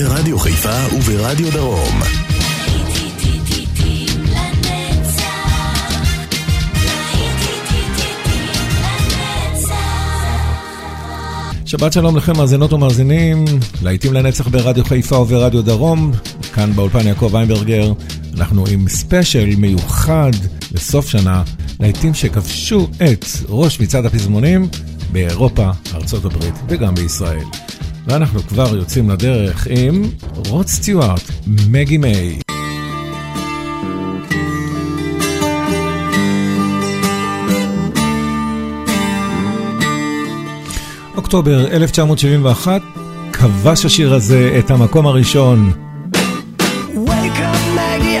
ברדיו חיפה וברדיו דרום. שבת שלום לכם מאזינות ומאזינים, לעיתים לנצח ברדיו חיפה וברדיו דרום. כאן באולפן יעקב ויינברגר, אנחנו עם ספיישל מיוחד לסוף שנה, לעיתים שכבשו את ראש מצעד הפזמונים באירופה, ארצות הברית וגם בישראל. ואנחנו כבר יוצאים לדרך עם רוד סטיוארט, מגי מיי. אוקטובר 1971, כבש השיר הזה את המקום הראשון. Maggie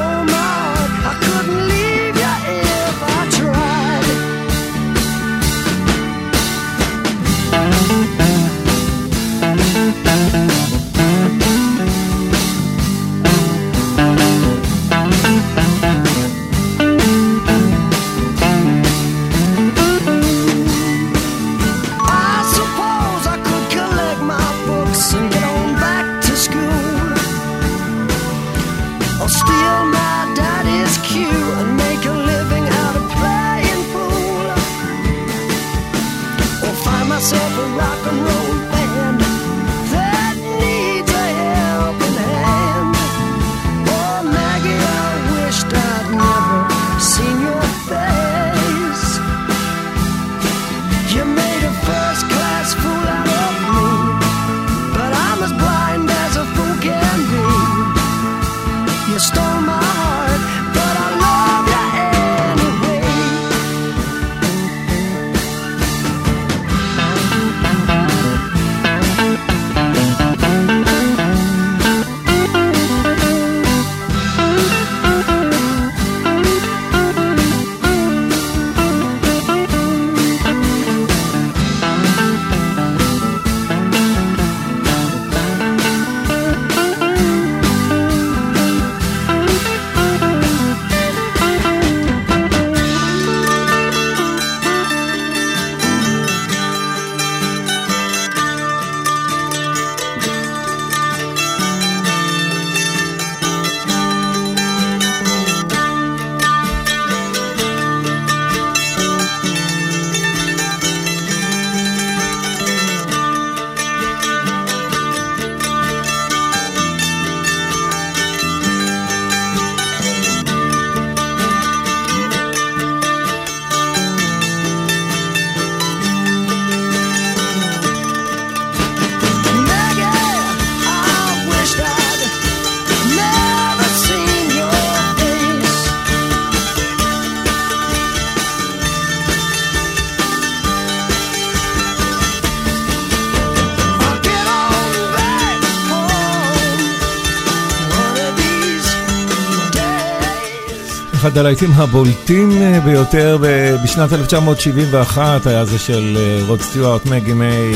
אחד הלהיטים הבולטים ביותר בשנת 1971 היה זה של רוד סטיוארט, מגי מיי.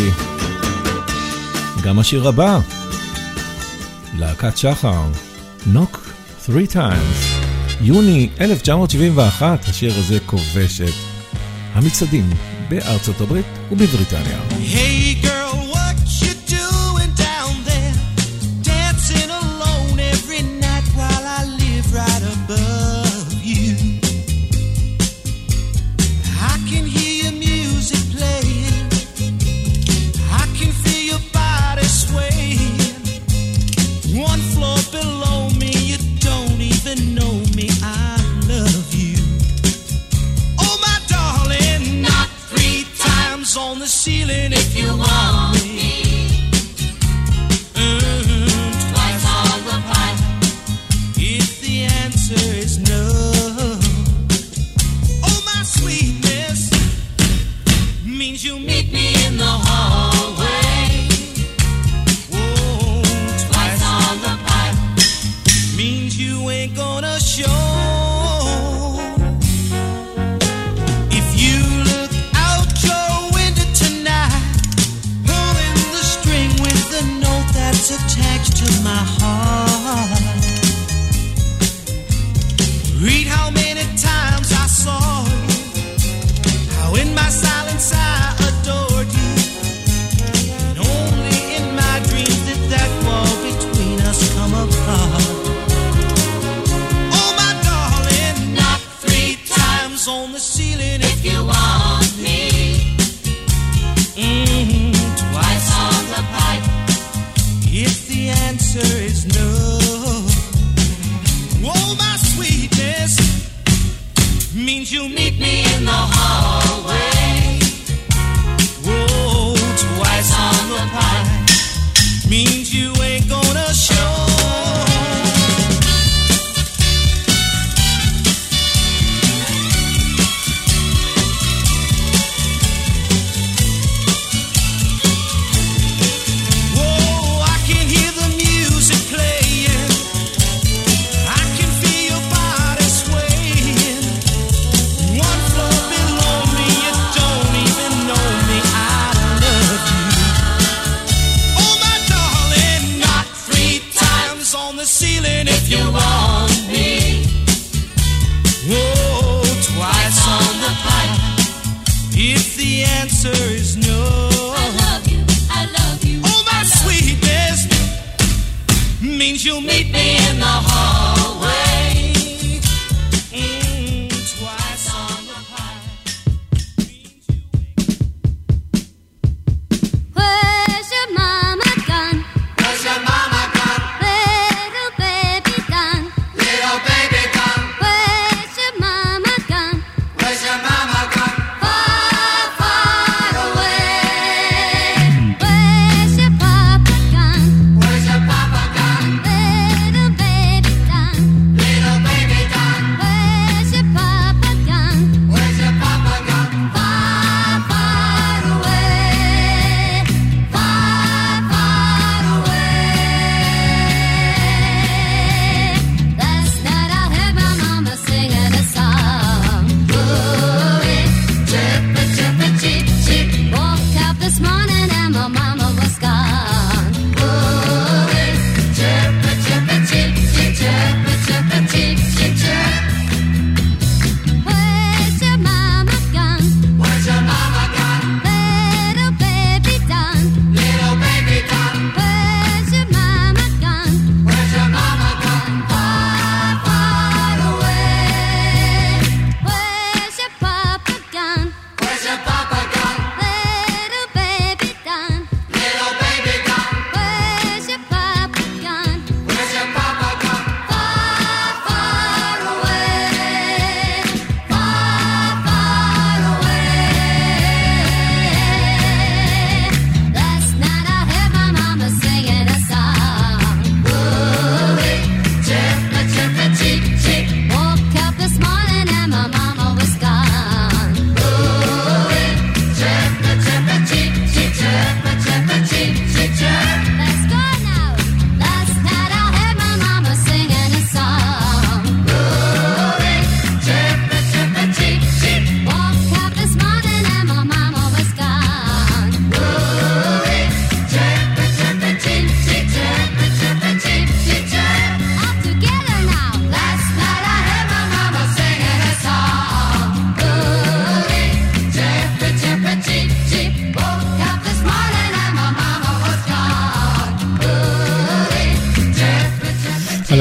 גם השיר הבא, להקת שחר, נוק 3 times, יוני 1971, השיר הזה כובש את המצעדים בארצות הברית ובבריטניה. Hey girl,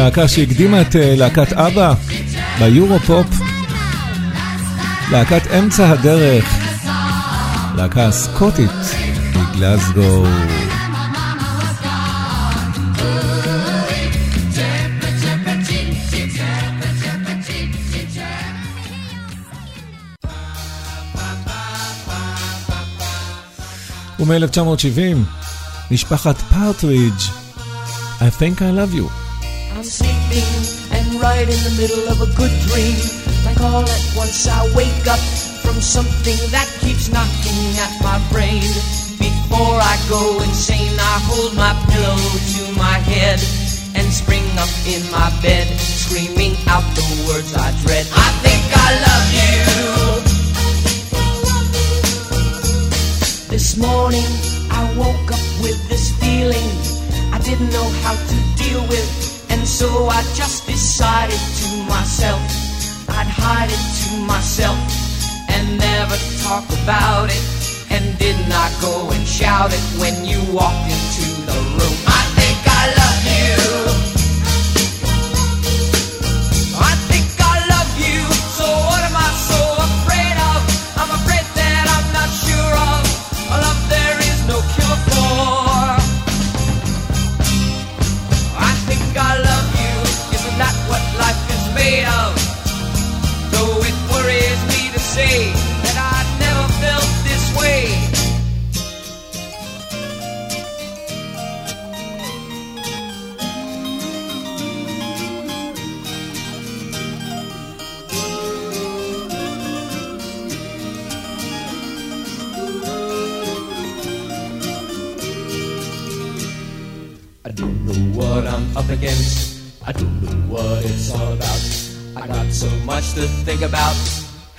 הלהקה שהקדימה את להקת אבא ביורופופ, להקת אמצע הדרך, להקה הסקוטית מגלזגו. ומ-1970 משפחת פרטרידג', I think I love you. I'm sleeping and right in the middle of a good dream, like all at once I wake up from something that keeps knocking at my brain. Before I go insane I hold my pillow to my head and spring up in my bed, screaming out the words I dread. I think I love you. This morning I woke up with this feeling I didn't know how to deal with, and so I just decided to myself I'd hide it to myself and never talk about it, and did not go and shout it when you walked into the room. I think I love you. I think I love you. So what am I so afraid of? I'm afraid that I'm not sure of a love there is no cure for. I think I love you. Isn't that what life is made of? Though it worries me to say that I never felt this way. Up against, I don't know what it's all about. I got so much to think about.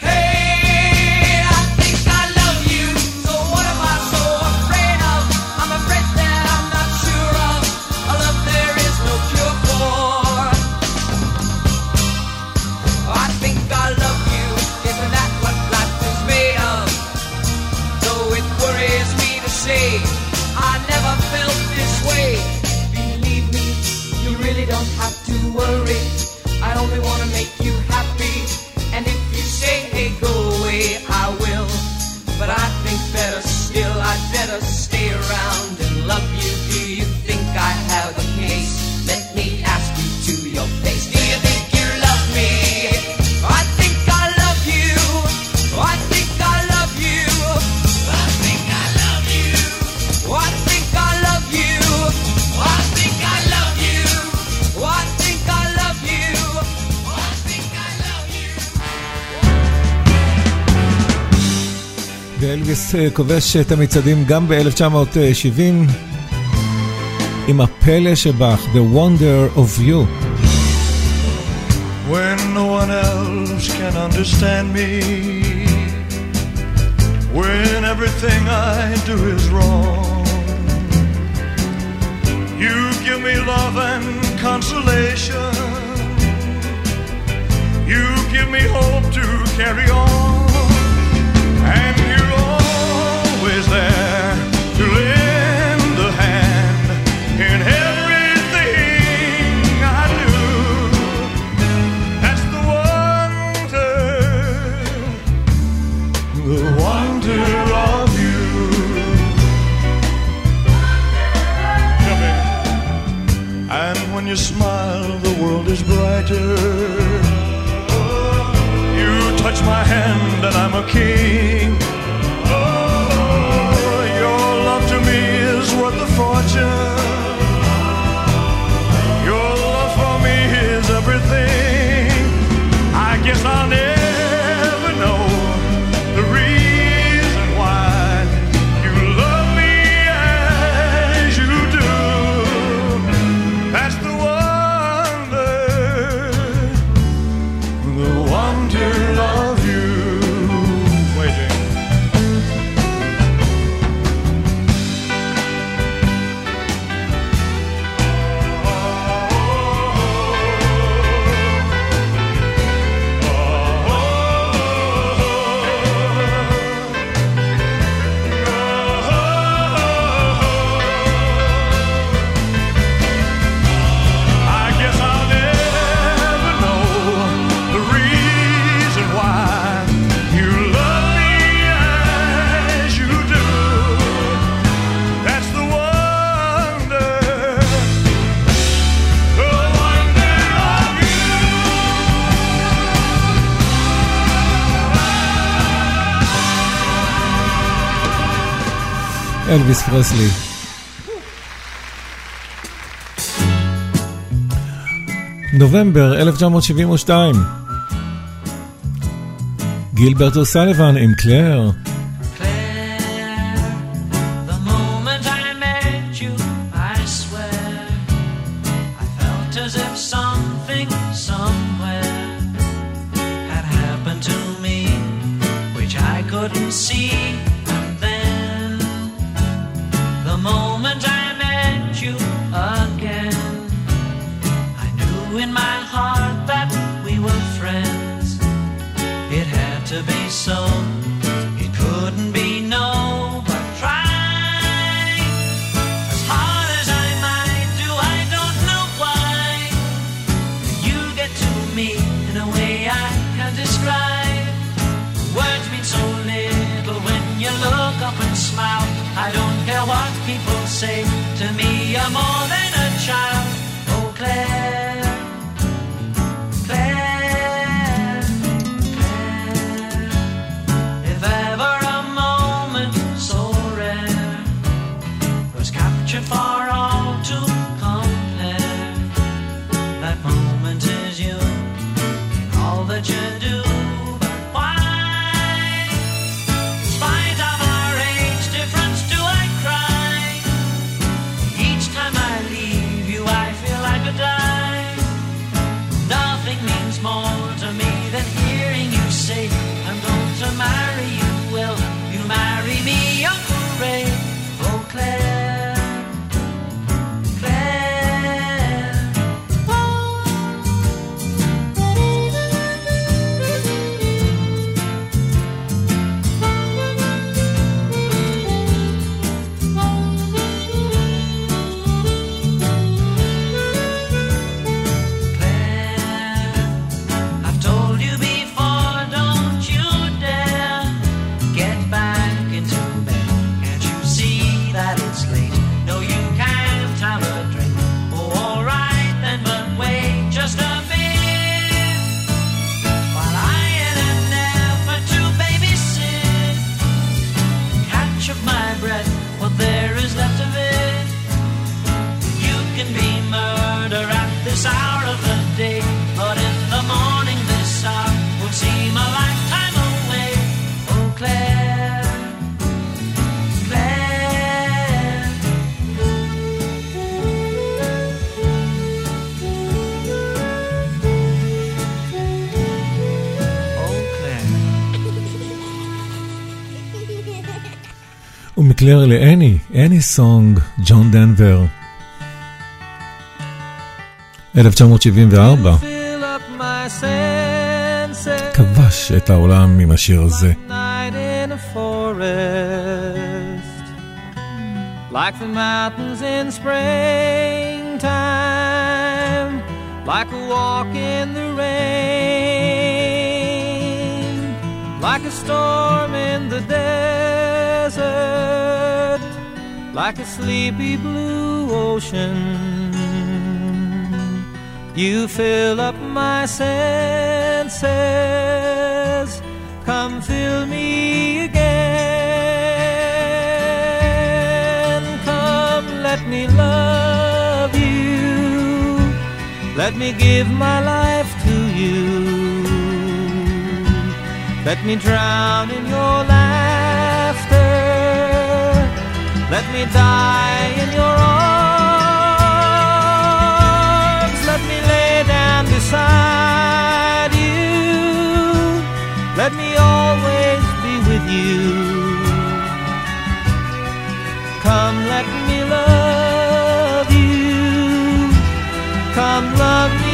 Hey, I think I love you. So what am I so afraid of? I'm afraid that I'm not sure of a love there is no cure for. I think I love you. Isn't that what life is made of? Though it worries me to say I never felt this way. Really don't have to worry, I only want to make you happy, and if you say hey go away I will, but I think better still I'd better stay around and love you. Do you think I have a case? Let me ask you to your face. Do you think you love me? I think I love you. I think I love you. I think I love you. I think I love you. I think I love you. I think I love you. I think I love you. ואלוויס כובש את המצעדים גם ב-1970 עם הפלא שבך, The Wonder of You. When no one else can understand me, when everything I do is wrong, you give me love and consolation, you give me hope to carry on, and you're always there to lend a hand in everything I do. That's the wonder, the wonder of you. And when you smile, the world is brighter. You touch my hand and I'm a king. Oh, your love to me is worth a fortune. Your love for me is everything. I guess I'll never know the reason why you love me as you do. That's the wonder of you. Waiting. אלביס פרסלי. נובמבר 1972, גילברט אוסליבן עם קלר. קלר לאני, אני סונג, ג'ון דנבר. 1974. כבש את העולם עם השיר הזה. Like the mountains in springtime, like a walk in the rain, like a storm in the desert, like a sleepy blue ocean. You fill up my senses, come fill me again. Come let me love you, let me give my life to you, let me drown in your laughter, let me die in your arms, let me lay down beside you, let me always be with you. Come let me love you, come love me.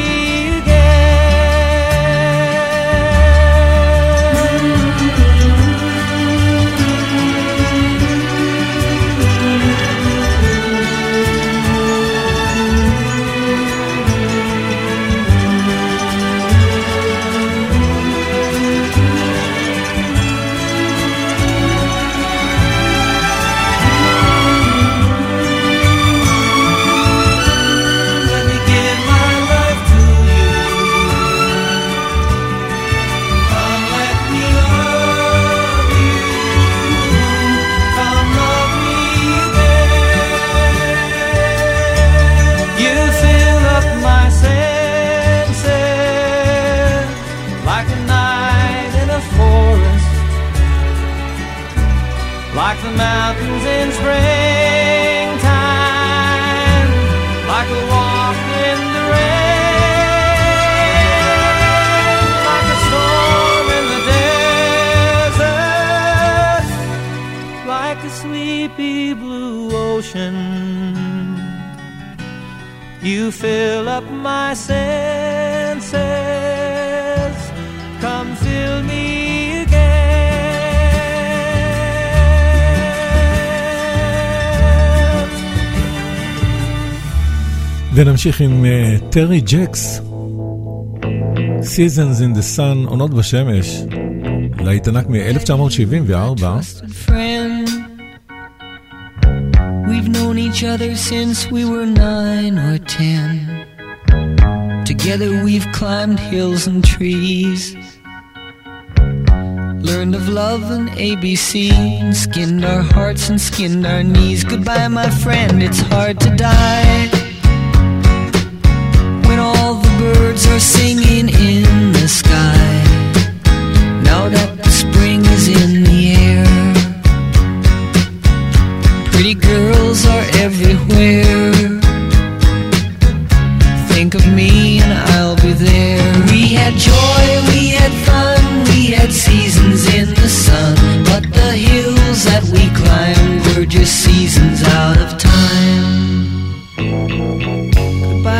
like the mountains in springtime, like a walk in the rain, like a storm in the desert, like a sleepy blue ocean. You fill up my senses, come fill me. ונמשיך עם טרי ג'קס, Seasons in the Sun, עונות בשמש, להתענק מ-1974. We've known each other since we were 9 or 10. Together we've climbed hills and trees, learned of love and ABC, skinned our hearts and skinned our knees. Goodbye my friend, it's hard to die when all the birds are singing in the sky. Now that the spring is in the air, pretty girls are everywhere. Think of me and I'll be there. We had joy, we had fun, we had seasons in the sun, but the hills that we climbed were just seasons out of time.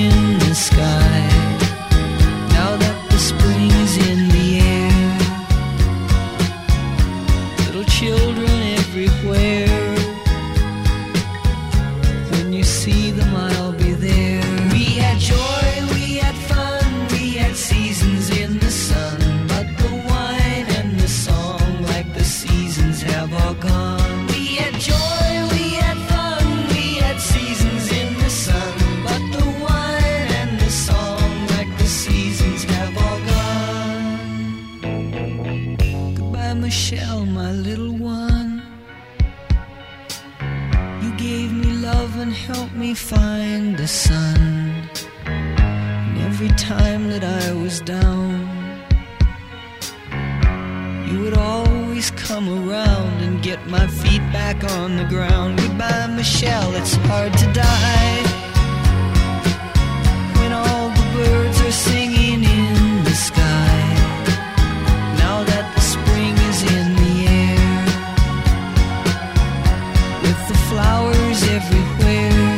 in the sky. Now that the spring is in the air, little children everywhere, when you see them I'll be there. We had joy, we had fun, we had seasons in the sun, but the wine and the song, like the seasons, have all gone. We had joy, we had fun, we had seasons in the sun, but the wine and the song, like the seasons, have all gone. Goodbye, Michelle, my little one. You gave me love and helped me find the sun. And every time that I was down, you would always come around and get my feet back on the ground. Goodbye, Michelle, it's hard to die when all the birds are singing in the sky. Now that the spring is in the air, with the flowers everywhere,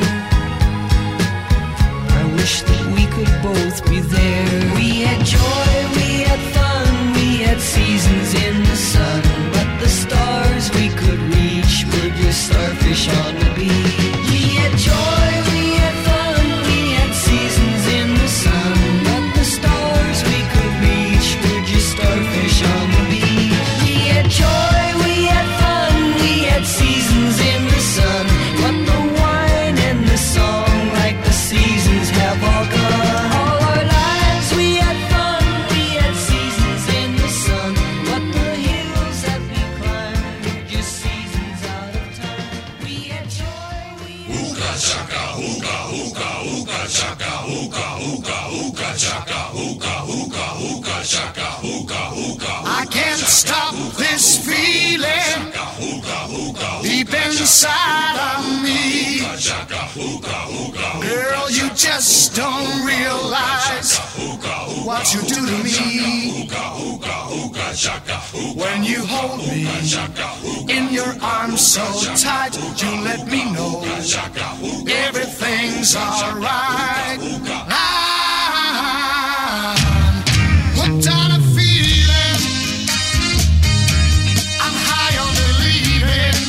I wish that we could both be there. We had joy, we had fun, we had seasons in the sun, but the stars we could reach were just starfish on the beach. We had joy, we had fun, we had seasons in the sun, but the stars we could reach were just starfish on the beach. We had joy, we had fun, we had seasons in the sun, but the wine and the song, like the seasons, have all gone. All our lives we had fun, we had seasons in the sun, but the hills that we climbed were just seasons out of time. We had joy, we had fun. Ooga chaka, ooga, ooga, ooga chaka, ooga, ooga, ooga chaka, ooga, ooga, ooga chaka, ooga, ooga. I can't stop this feeling deep inside of me. Girl, you just don't realize what you do to me. When you hold me in your arms so tight, you let me know everything's alright. I'm hooked on a feeling, I'm high on believing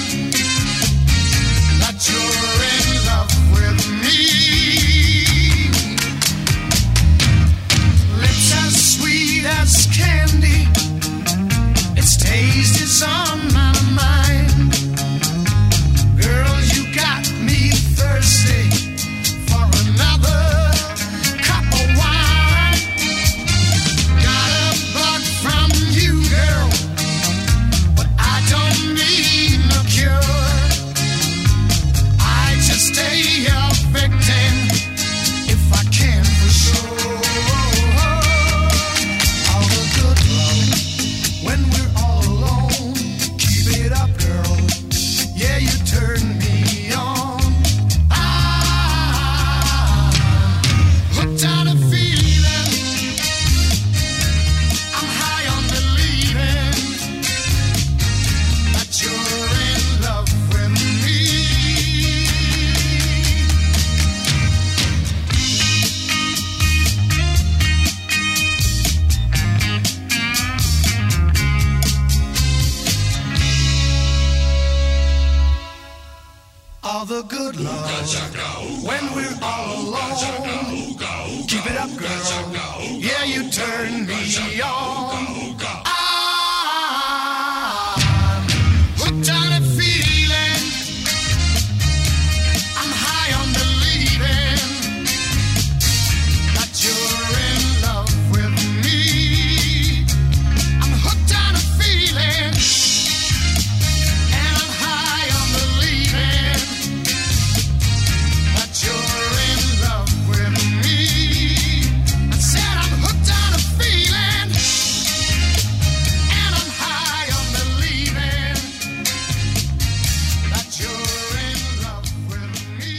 that you're in love with me. Lips as sweet as candy, its taste is on my mind. Girl, you got me thirsty. the good love when we're all alone. Keep it up, girl. Yeah, you turn me on. I'm hooked on a feeling. I'm high on believing that you're in love with me. I'm hooked on a feeling, and I'm high on believing that you're in love with me. I said I'm hooked on a feeling, and I'm high on believing that you're in love with me.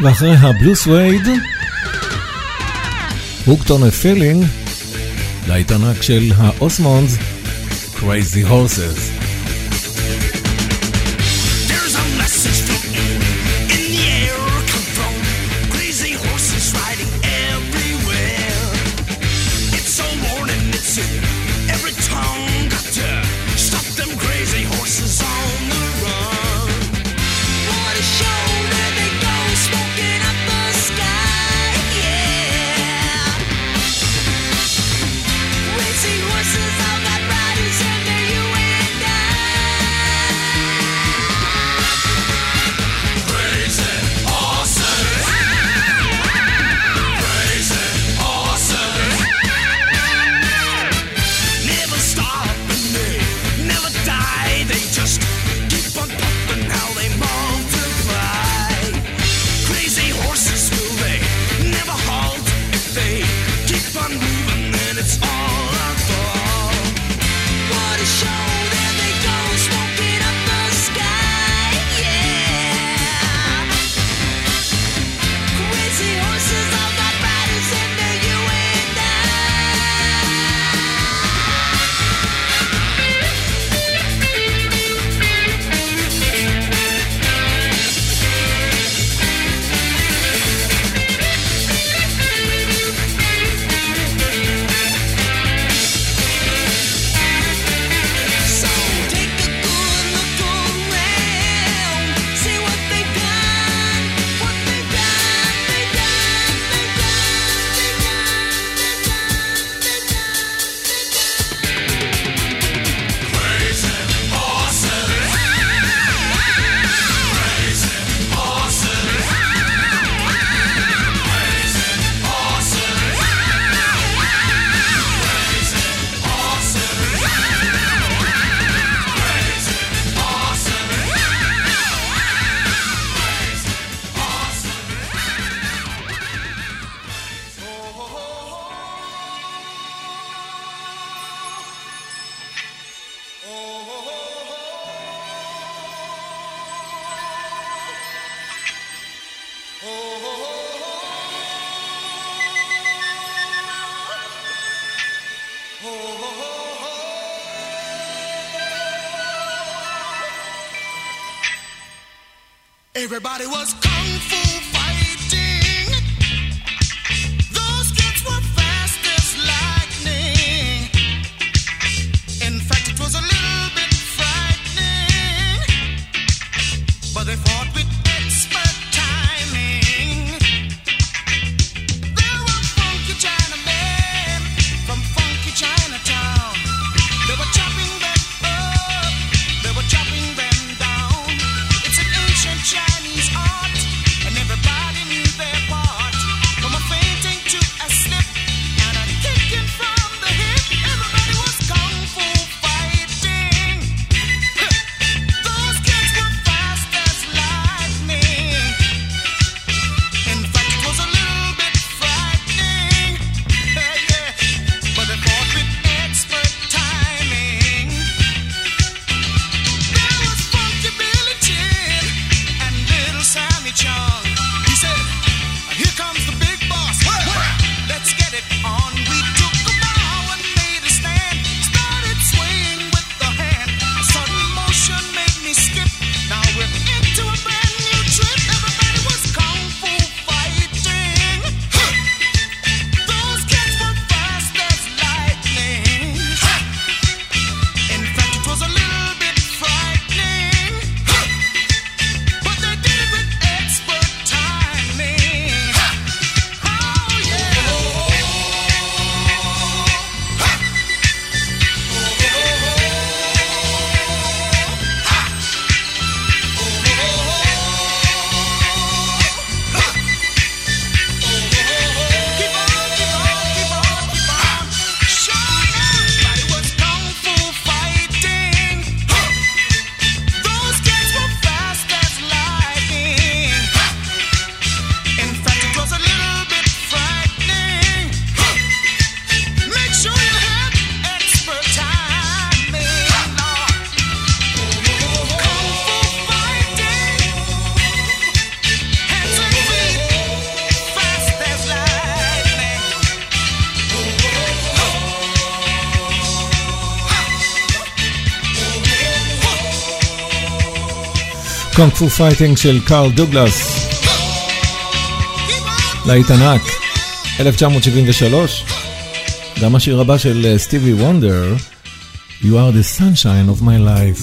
ואחרי הבלו סווייד, Hooked on a Feeling, להיט ענק של האוסמונדס, Crazy Horses. There's a message floating in the air, come from crazy horses riding everywhere. It's a warning, it's in every tongue. Got to stop them crazy horses on the run. What a show, there they go, smoking up the sky, yeah. Crazy horses, all got riders under you and I. Crazy horses. Crazy horses. Never stop and they never die. They just keep on pumping how they multiply. Crazy horses will they never halt. If they keep on moving then it's all a ball. What a show, there they go, smoking up the sky, yeah. Crazy horses, all got riders under you and So take a good look around, see what they've done, what they've done, they've done, they've done, they've done, they've done, they've done, they've done. Crazy horses. Crazy horses. Crazy horses. Crazy horses. Crazy Everybody was kung fu fighting. Those kids were fast as lightning. In fact, it was a little bit frightening. But they fought with expert timing. There were funky Chinamen from funky Chinatown. They were chopping them up, they were chopping them down. It's an ancient Chinese art. קונג פו פייטינג של קארל דוגלס, להיט ענק, 1973. גם השיר הבא של סטיבי וונדר, You are the sunshine of my life.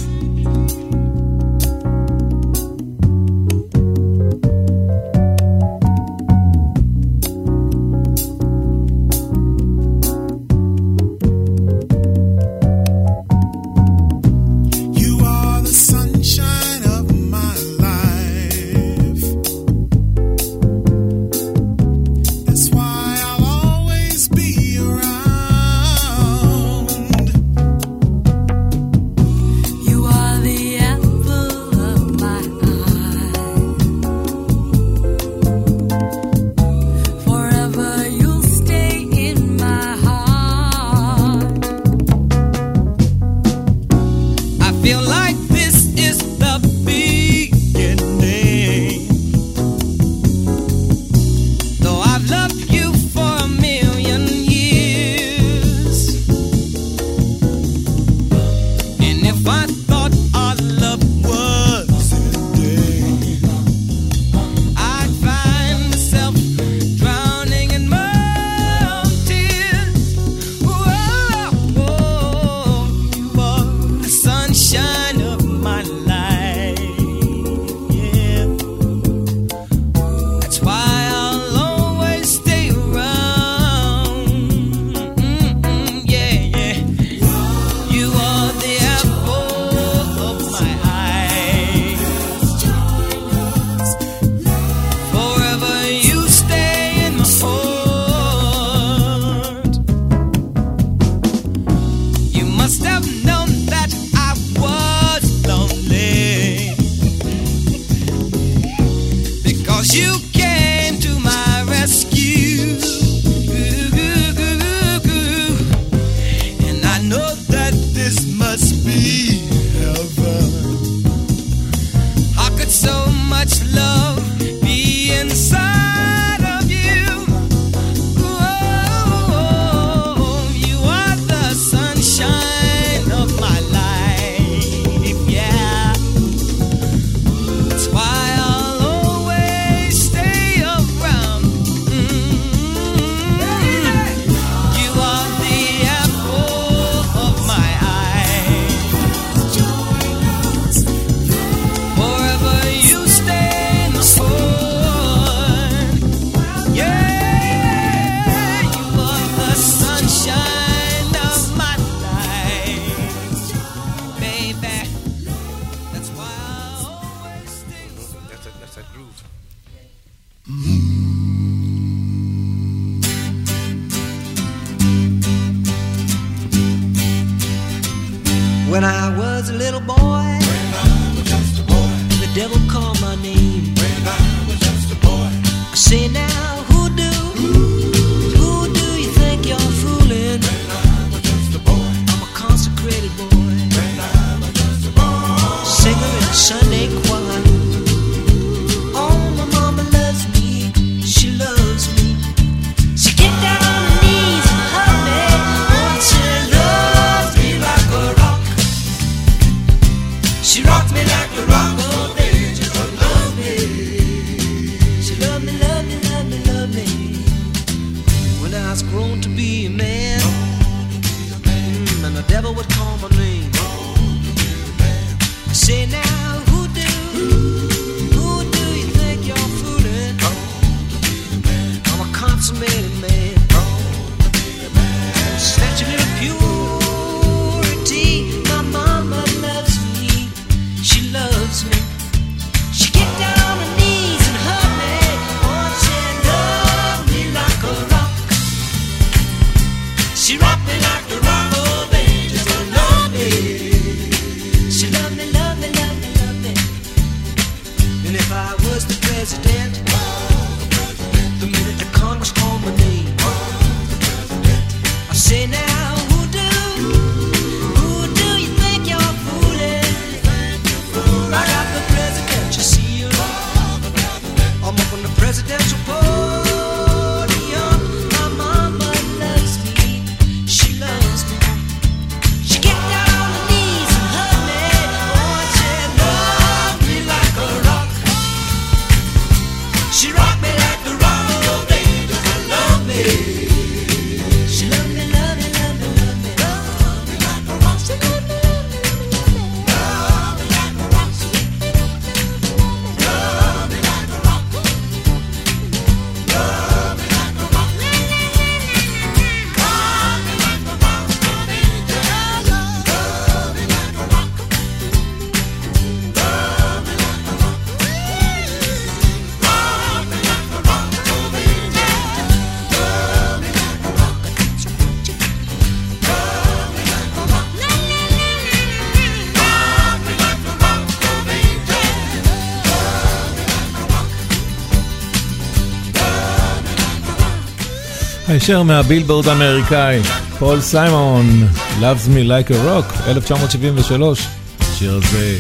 הישר מהבילבורד האמריקאי, פול סיימון, Loves Me Like a Rock, 1973. השיר הזה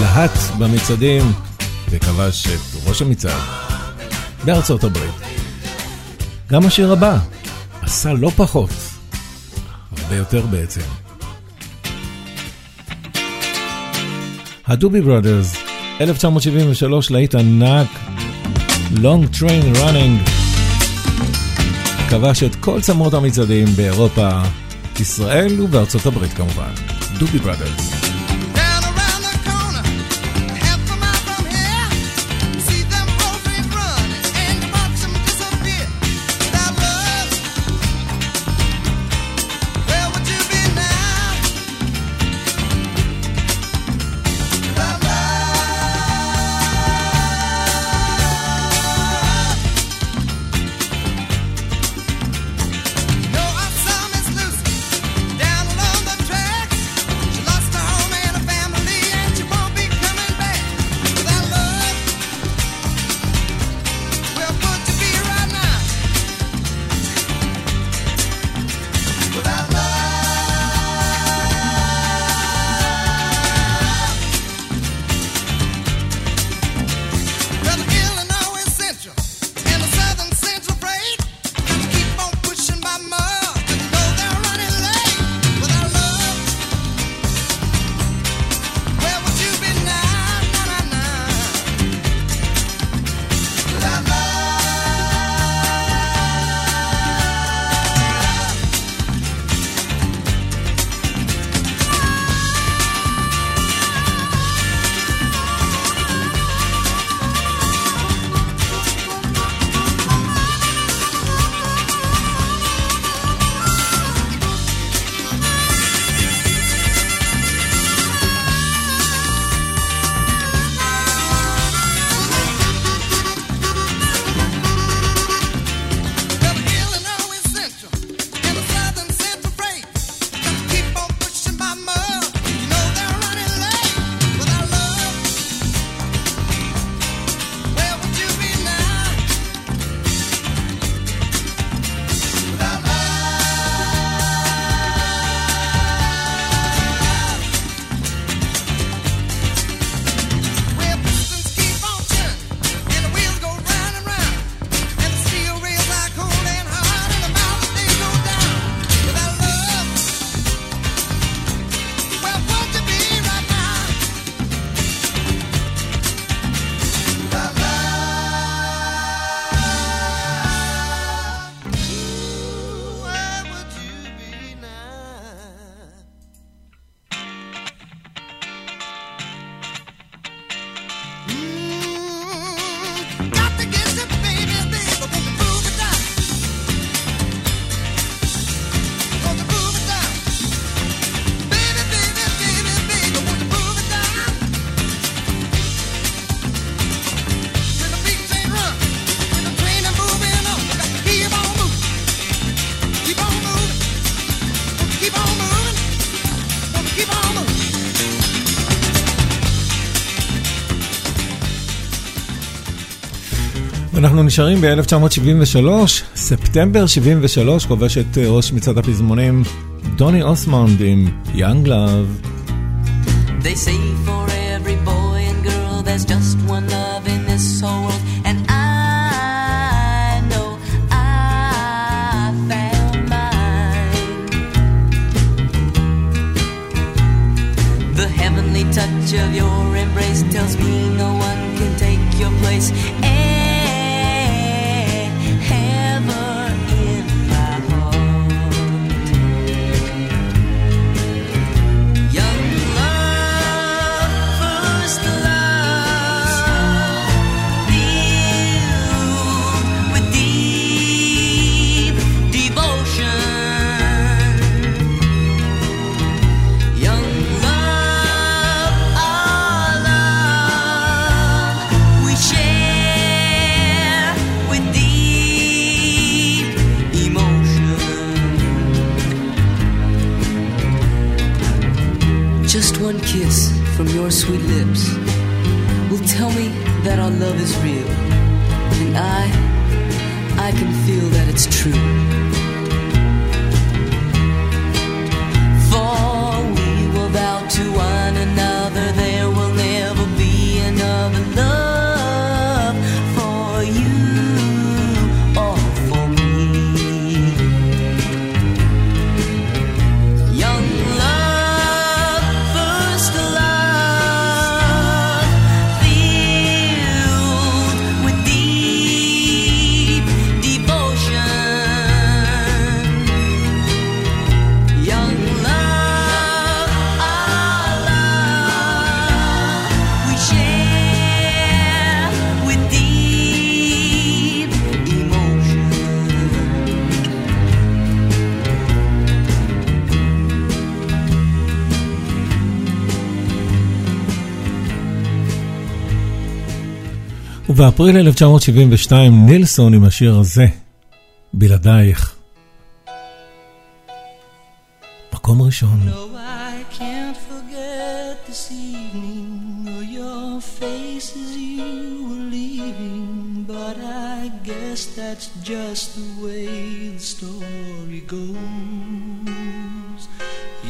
להט במצעדים וכבש את ראש המצעד בארצות הברית. גם השיר הבא עשה לא פחות, הרבה יותר בעצם. הדובי ברודרס, 1973, להיט ענק, Long Train Running, כבש את כל צמרות המצעדים באירופה, ישראל ובארצות הברית כמובן. דובי ברודרס. אנחנו נשארים ב-1973, ספטמבר 73, כובש את ראש מצעד הפזמונים דוני אוסמונד עם Young Love. They say for every boy and girl there's just one love in this whole world, and I know I found mine. The heavenly touch of your embrace tells me no one can take your place. From your sweet lips will tell me that our love is real, and I I can feel that it's true. For we will vow to one another, there will never be another love for you or for me. Young love, first love, filled with deep devotion. Young love, our love, we share with deep emotion. ובאפריל 1972 נילסון עם השיר הזה, בלעדייך. מקום ראשון. No, I can't forget this evening, though your face as you were leaving, but I guess that's just the way the story goes.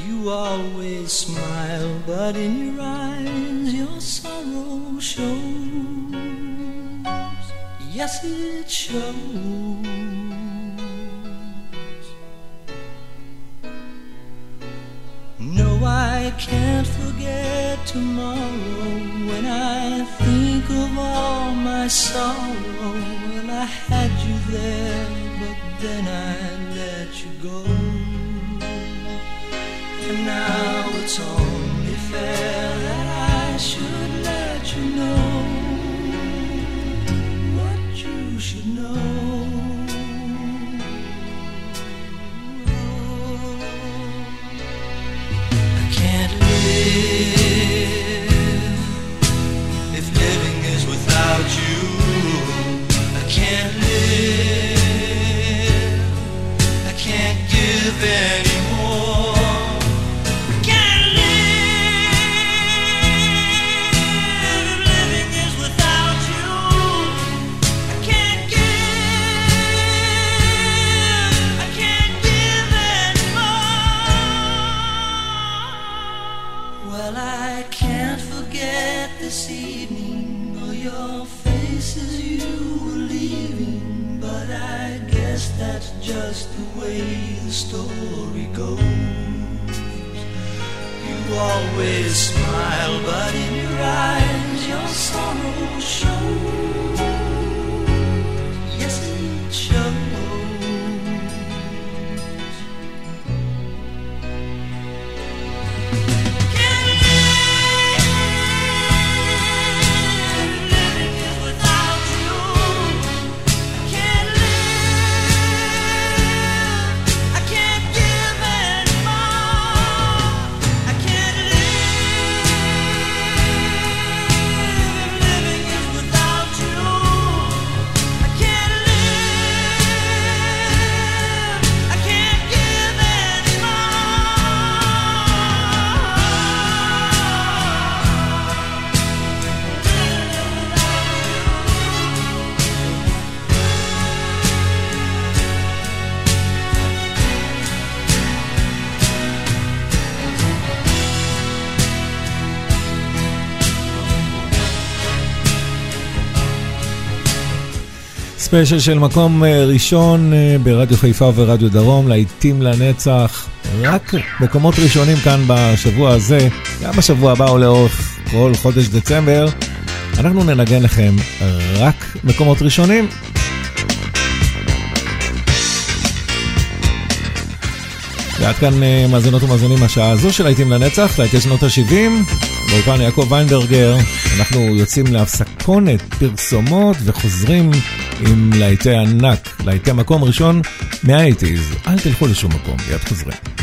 You always smile, but in your eyes your sorrow shows. Yes, it shows. No, I can't forget tomorrow, when I think of all my sorrow. Well, I had you there, but then I let you go. And now it's only fair that I should let you know what you should know. If living is without you, I can't live. I can't give anymore. I can't live. If living is without you, I can't give. I can't give anymore. Well, I can't forget this evening, or your faces you were leaving, but I guess that's just the way the story goes. You always smile, but in your eyes your sorrow shows. Yes, it shows. ספיישל של מקום ראשון ברדיו חיפה ורדיו דרום, לעיתים לנצח, רק מקומות ראשונים כאן בשבוע הזה. גם בשבוע הבא ולאורך כל חודש דצמבר אנחנו ננגן לכם רק מקומות ראשונים. ועד כאן מאזינות ומאזינים השעה הזו של לעיתים לנצח, לעיתי שנות ה-70, באולפן יעקב ויינברגר. אנחנו יוצאים להפסקונת פרסומות וחוזרים עם להיטי ענק, להיטי מקום ראשון מה-80s. אל תלכו לשום מקום, יד חוזרים.